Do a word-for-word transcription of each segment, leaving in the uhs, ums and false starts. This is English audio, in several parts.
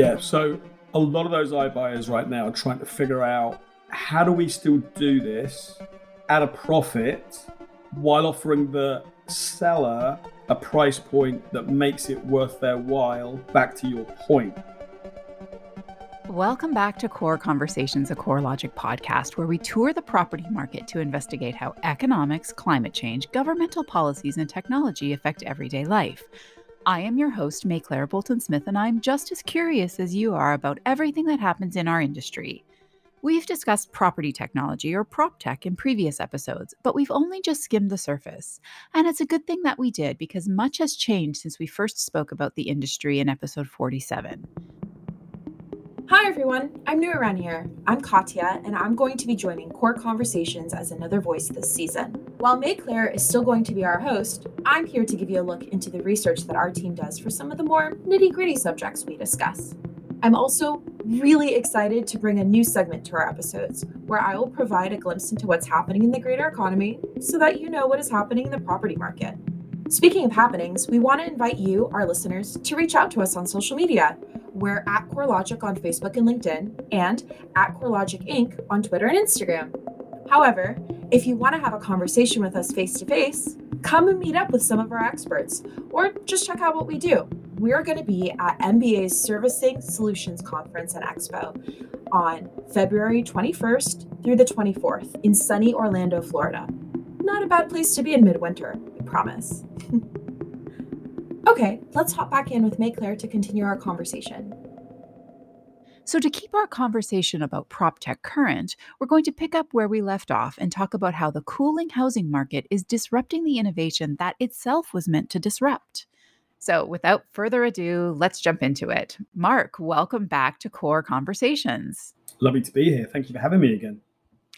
Yeah, so a lot of those iBuyers right now are trying to figure out, how do we still do this at a profit while offering the seller a price point that makes it worth their while, back to your point. Welcome back to Core Conversations, a CoreLogic podcast, where we tour the property market to investigate how economics, climate change, governmental policies, and technology affect everyday life. I am your host, Maiclaire Bolton Smith, and I'm just as curious as you are about everything that happens in our industry. We've discussed property technology, or PropTech, in previous episodes, but we've only just skimmed the surface. And it's a good thing that we did, because much has changed since we first spoke about the industry in episode forty-seven. Hi everyone, I'm new around here. I'm Katya, and I'm going to be joining Core Conversations as another voice this season. While Maiclaire is still going to be our host, I'm here to give you a look into the research that our team does for some of the more nitty-gritty subjects we discuss. I'm also really excited to bring a new segment to our episodes, where I will provide a glimpse into what's happening in the greater economy so that you know what is happening in the property market. Speaking of happenings, we want to invite you, our listeners, to reach out to us on social media. We're at CoreLogic on Facebook and LinkedIn, and at CoreLogic Incorporated on Twitter and Instagram. However, if you want to have a conversation with us face-to-face, come and meet up with some of our experts, or just check out what we do. We're going to be at M B A's Servicing Solutions Conference and Expo on February twenty-first through the twenty-fourth in sunny Orlando, Florida. Not a bad place to be in midwinter, I promise. Okay, let's hop back in with Maiclaire to continue our conversation. So to keep our conversation about PropTech current, we're going to pick up where we left off and talk about how the cooling housing market is disrupting the innovation that itself was meant to disrupt. So without further ado, let's jump into it. Mark, welcome back to Core Conversations. Lovely to be here. Thank you for having me again.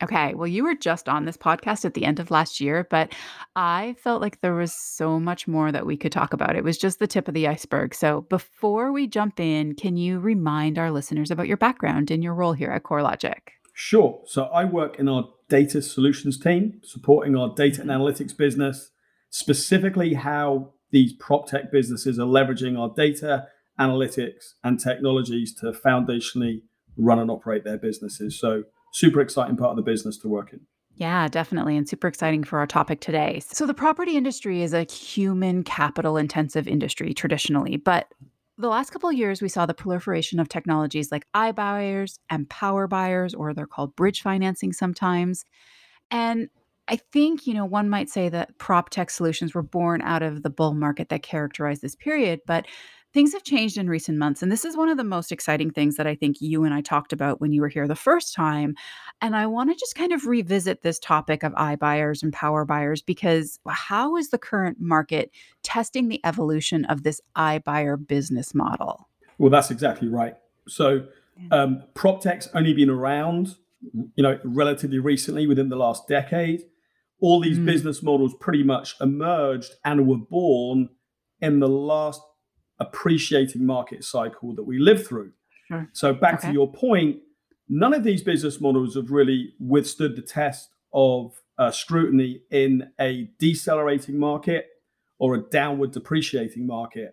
Okay. Well, you were just on this podcast at the end of last year, but I felt like there was so much more that we could talk about. It was just the tip of the iceberg. So before we jump in, can you remind our listeners about your background and your role here at CoreLogic? Sure. So I work in our data solutions team, supporting our data and analytics business, specifically how these prop tech businesses are leveraging our data, analytics, and technologies to foundationally run and operate their businesses. So super exciting part of the business to work in. Yeah, definitely. And super exciting for our topic today. So the property industry is a human capital intensive industry traditionally, but the last couple of years, we saw the proliferation of technologies like iBuyers and Power Buyers, or they're called bridge financing sometimes. And I think, you know, one might say that prop tech solutions were born out of the bull market that characterized this period, but things have changed in recent months. And this is one of the most exciting things that I think you and I talked about when you were here the first time. And I want to just kind of revisit this topic of iBuyers and Power Buyers, because how is the current market testing the evolution of this iBuyer business model? Well, that's exactly right. So um, PropTech's only been around, you know, relatively recently within the last decade. All these mm. business models pretty much emerged and were born in the last appreciating market cycle that we lived through. Sure. So back okay. to your point, none of these business models have really withstood the test of uh, scrutiny in a decelerating market or a downward depreciating market.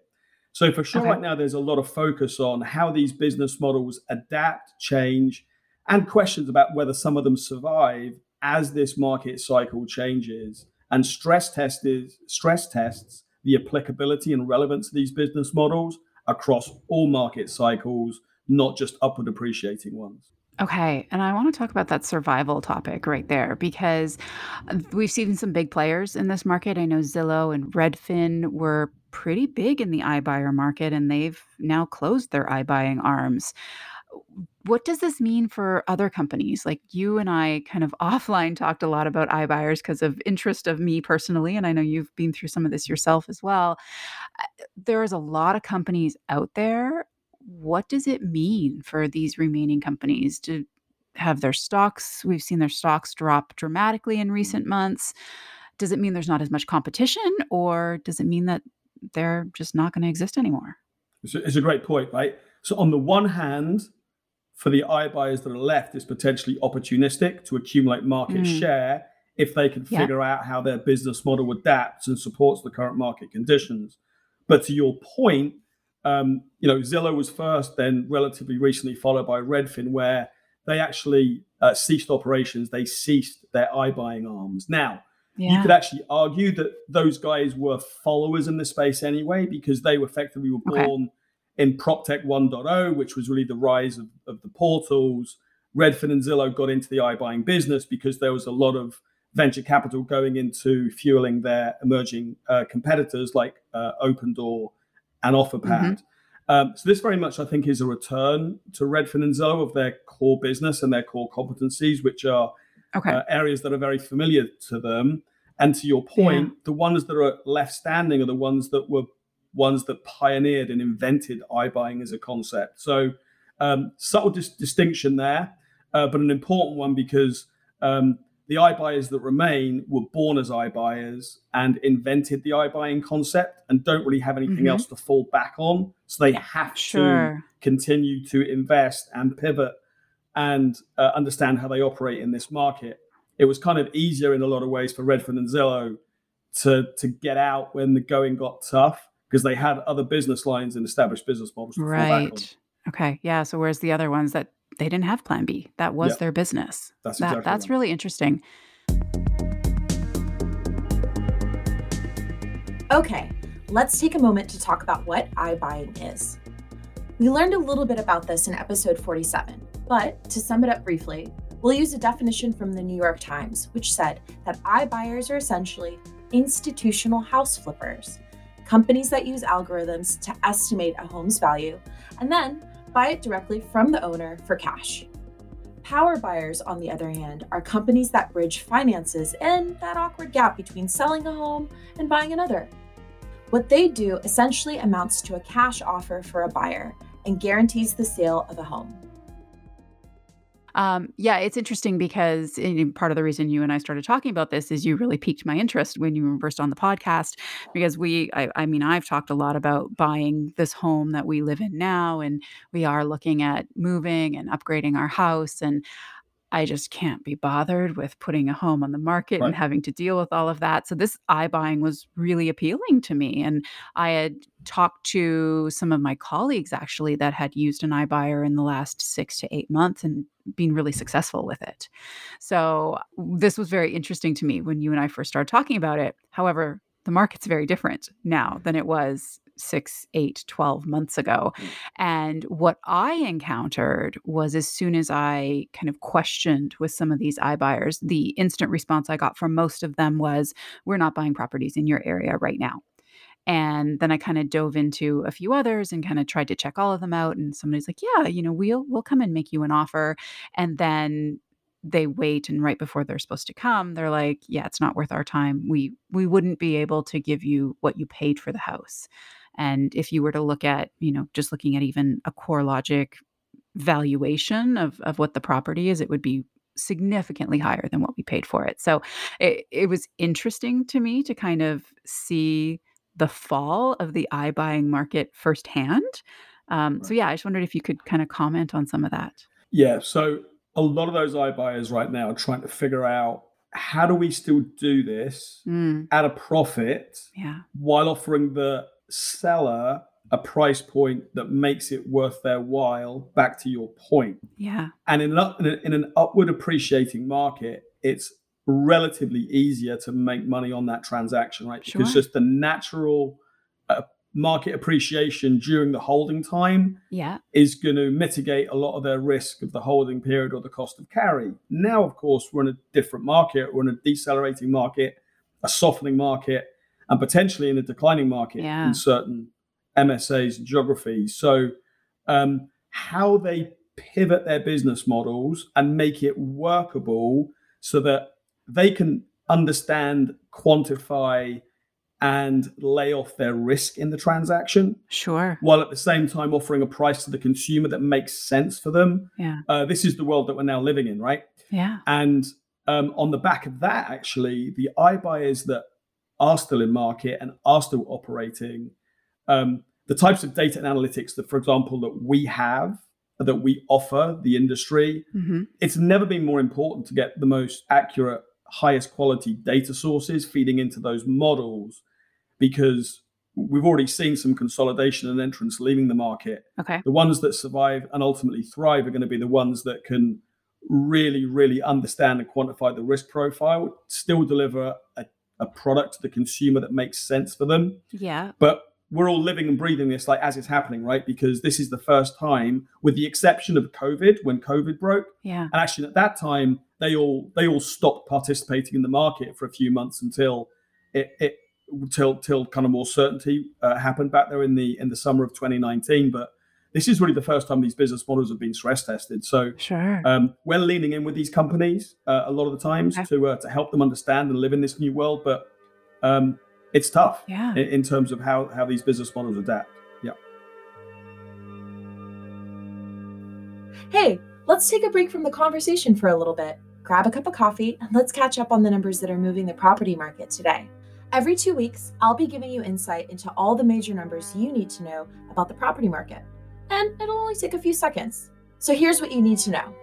So for sure okay. right now, there's a lot of focus on how these business models adapt, change, and questions about whether some of them survive as this market cycle changes, and stress test is, stress tests the applicability and relevance of these business models across all market cycles, not just upward appreciating ones. Okay. And I want to talk about that survival topic right there, because we've seen some big players in this market. I know Zillow and Redfin were pretty big in the iBuyer market, and they've now closed their iBuying arms. What does this mean for other companies? Like, you and I kind of offline talked a lot about iBuyers because of interest of me personally, and I know you've been through some of this yourself as well. There is a lot of companies out there. What does it mean for these remaining companies to have their stocks? We've seen their stocks drop dramatically in recent months. Does it mean there's not as much competition, or does it mean that they're just not going to exist anymore? It's a, it's a great point, right? So on the one hand, for the iBuyers that are left, is potentially opportunistic to accumulate market mm. share if they can yeah. figure out how their business model adapts and supports the current market conditions. But to your point, Um, you know, Zillow was first, then relatively recently followed by Redfin, where they actually uh, ceased operations. They ceased their iBuying arms. Now, yeah. you could actually argue that those guys were followers in the space anyway, because they were effectively were born okay. in PropTech one point oh, which was really the rise of, of the portals. Redfin and Zillow got into the iBuying business because there was a lot of venture capital going into fueling their emerging uh, competitors like uh, Opendoor and Offerpad. Mm-hmm. Um, so this very much, I think, is a return to Redfin and Zillow of their core business and their core competencies, which are okay. uh, areas that are very familiar to them. And to your point, yeah. the ones that are left standing are the ones that were ones that pioneered and invented iBuying as a concept. So um, subtle dis- distinction there, uh, but an important one, because um, the iBuyers that remain were born as iBuyers and invented the iBuying concept and don't really have anything mm-hmm. else to fall back on. So they have sure. to continue to invest and pivot and uh, understand how they operate in this market. It was kind of easier in a lot of ways for Redfin and Zillow to, to get out when the going got tough, because they had other business lines and established business models to right. fall back on. Okay. Yeah. So whereas the other ones that they didn't have plan B. That was yep. their business. That's, that, exactly that's right. really interesting. Okay, let's take a moment to talk about what iBuying is. We learned a little bit about this in episode forty-seven, but to sum it up briefly, we'll use a definition from the New York Times, which said that iBuyers are essentially institutional house flippers, companies that use algorithms to estimate a home's value and then buy it directly from the owner for cash. Power buyers, on the other hand, are companies that bridge finances and that awkward gap between selling a home and buying another. What they do essentially amounts to a cash offer for a buyer and guarantees the sale of a home. Um, yeah, it's interesting because part of the reason you and I started talking about this is you really piqued my interest when you were first on the podcast, because we, I, I mean, I've talked a lot about buying this home that we live in now, and we are looking at moving and upgrading our house, and I just can't be bothered with putting a home on the market right. and having to deal with all of that. So this iBuying was really appealing to me. And I had talked to some of my colleagues actually that had used an iBuyer in the last six to eight months and been really successful with it. So this was very interesting to me when you and I first started talking about it. However, the market's very different now than it was six, eight, twelve months ago. And what I encountered was, as soon as I kind of questioned with some of these iBuyers, the instant response I got from most of them was, we're not buying properties in your area right now. And then I kind of dove into a few others and kind of tried to check all of them out. And somebody's like, yeah, you know, we'll, we'll come and make you an offer. And then they wait, and right before they're supposed to come, they're like, yeah, it's not worth our time. We, we wouldn't be able to give you what you paid for the house. And if you were to look at, you know, just looking at even a CoreLogic valuation of, of what the property is, it would be significantly higher than what we paid for it. So it, it was interesting to me to kind of see the fall of the iBuying market firsthand. Um, right. So yeah, I just wondered if you could kind of comment on some of that. Yeah. So a lot of those iBuyers right now are trying to figure out, how do we still do this mm. at a profit yeah. while offering the seller a price point that makes it worth their while, back to your point. Yeah. And in an, in an upward appreciating market, it's relatively easier to make money on that transaction, right? Sure. Because just the natural uh, market appreciation during the holding time yeah. is going to mitigate a lot of their risk of the holding period or the cost of carry. Now, of course, we're in a different market. We're in a decelerating market, a softening market, and potentially in a declining market yeah. in certain M S As and geographies. So um, how they pivot their business models and make it workable so that they can understand, quantify, and lay off their risk in the transaction. Sure. While at the same time offering a price to the consumer that makes sense for them. Yeah. Uh, this is the world that we're now living in, right? Yeah. And um, on the back of that, actually, the iBuyers that are still in market and are still operating, um, the types of data and analytics that, for example, that we have, that we offer the industry, mm-hmm. it's never been more important to get the most accurate, highest quality data sources feeding into those models, because we've already seen some consolidation and entrants leaving the market. Okay. The ones that survive and ultimately thrive are going to be the ones that can really, really understand and quantify the risk profile, still deliver a, a product to the consumer that makes sense for them. Yeah. But we're all living and breathing this like as it's happening, right? Because this is the first time, with the exception of COVID, when COVID broke. Yeah. And actually at that time, they all they all stopped participating in the market for a few months until it, it till till kind of more certainty uh, happened back there in the in the summer of twenty nineteen. But this is really the first time these business models have been stress tested. So sure. um, we're leaning in with these companies uh, a lot of the times okay. to uh, to help them understand and live in this new world. But um, it's tough yeah. in, in terms of how, how these business models adapt. Yeah. Hey, let's take a break from the conversation for a little bit. Grab a cup of coffee and let's catch up on the numbers that are moving the property market today. Every two weeks, I'll be giving you insight into all the major numbers you need to know about the property market. And it'll only take a few seconds. So here's what you need to know.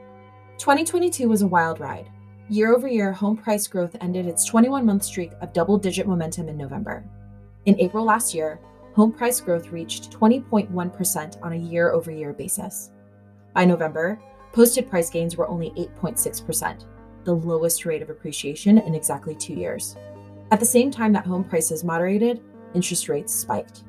twenty twenty-two was a wild ride. Year over year, home price growth ended its twenty-one month streak of double-digit momentum in November. In April last year, home price growth reached twenty point one percent on a year over year basis. By November, posted price gains were only eight point six percent, the lowest rate of appreciation in exactly two years. At the same time that home prices moderated, interest rates spiked.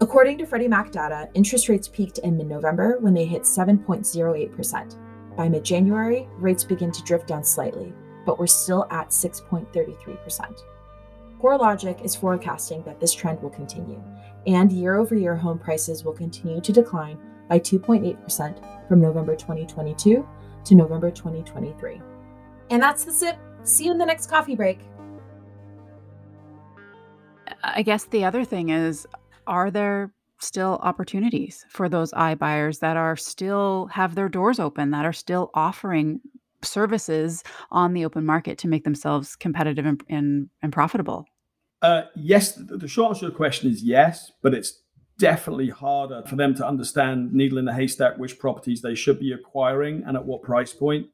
According to Freddie Mac data, interest rates peaked in mid-November when they hit seven point zero eight percent. By mid-January, rates begin to drift down slightly, but we're still at six point three three percent. CoreLogic is forecasting that this trend will continue, and year-over-year home prices will continue to decline by two point eight percent from November twenty twenty-two to November twenty twenty-three. And that's the sip. See you in the next coffee break. I guess the other thing is, are there still opportunities for those iBuyers that are still have their doors open, that are still offering services on the open market to make themselves competitive and, and, and profitable? Uh, yes. The, the short answer to the question is yes, but it's definitely harder for them to understand, needle in the haystack, which properties they should be acquiring and at what price point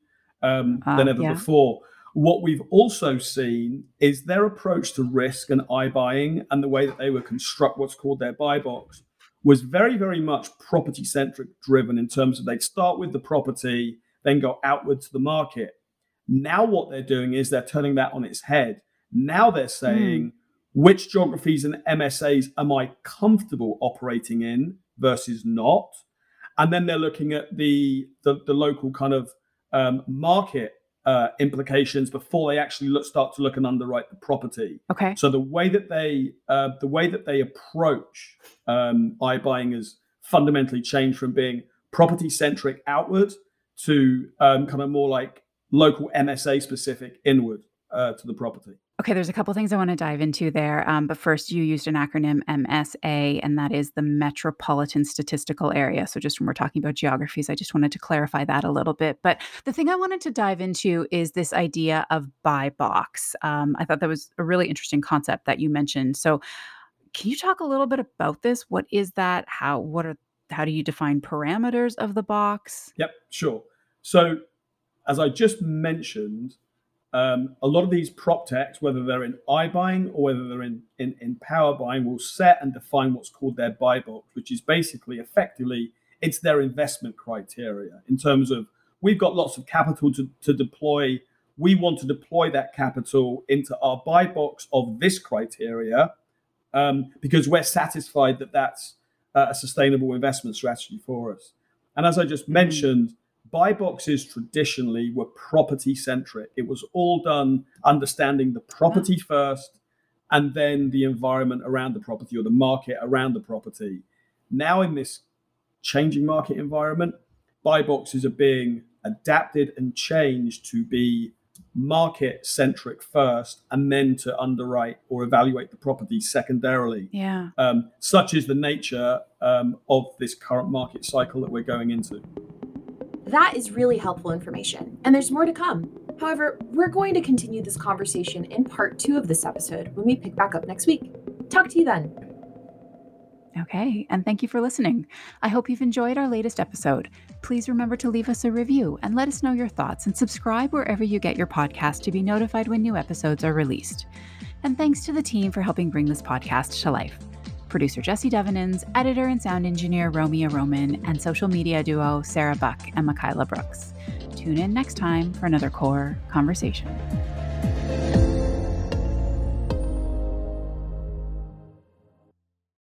um, uh, than ever yeah. before. What we've also seen is their approach to risk and iBuying and the way that they would construct what's called their buy box was very, very much property-centric driven in terms of they'd start with the property, then go outward to the market. Now what they're doing is they're turning that on its head. Now they're saying, mm. which geographies and M S As am I comfortable operating in versus not? And then they're looking at the, the, the local kind of um, market Uh, implications before they actually look, start to look and underwrite the property. Okay. So the way that they uh, the way that they approach um, iBuying has fundamentally changed from being property centric outward to um, kind of more like local M S A specific inward uh, to the property. Okay, there's a couple of things I want to dive into there. Um, but first, you used an acronym M S A, and that is the Metropolitan Statistical Area. So just when we're talking about geographies, I just wanted to clarify that a little bit. But the thing I wanted to dive into is this idea of buy box. Um, I thought that was a really interesting concept that you mentioned. So can you talk a little bit about this? What is that? How, what are, how do you define parameters of the box? Yep, sure. So as I just mentioned, Um, a lot of these prop techs, whether they're in iBuying or whether they're in, in, in power buying, will set and define what's called their buy box, which is basically effectively it's their investment criteria in terms of we've got lots of capital to, to deploy. We want to deploy that capital into our buy box of this criteria um, because we're satisfied that that's uh, a sustainable investment strategy for us. And as I just mentioned, buy boxes traditionally were property centric. It was all done understanding the property first and then the environment around the property or the market around the property. Now in this changing market environment, buy boxes are being adapted and changed to be market centric first and then to underwrite or evaluate the property secondarily. Yeah. Um, such is the nature um, of this current market cycle that we're going into. That is really helpful information, and there's more to come. However, we're going to continue this conversation in part two of this episode when we pick back up next week. Talk to you then. Okay, and thank you for listening. I hope you've enjoyed our latest episode. Please remember to leave us a review and let us know your thoughts, and subscribe wherever you get your podcast to be notified when new episodes are released. And thanks to the team for helping bring this podcast to life. producer Jesse Devinens, editor and sound engineer Romeo Roman, and social media duo Sarah Buck and Makayla Brooks. Tune in next time for another Core Conversation.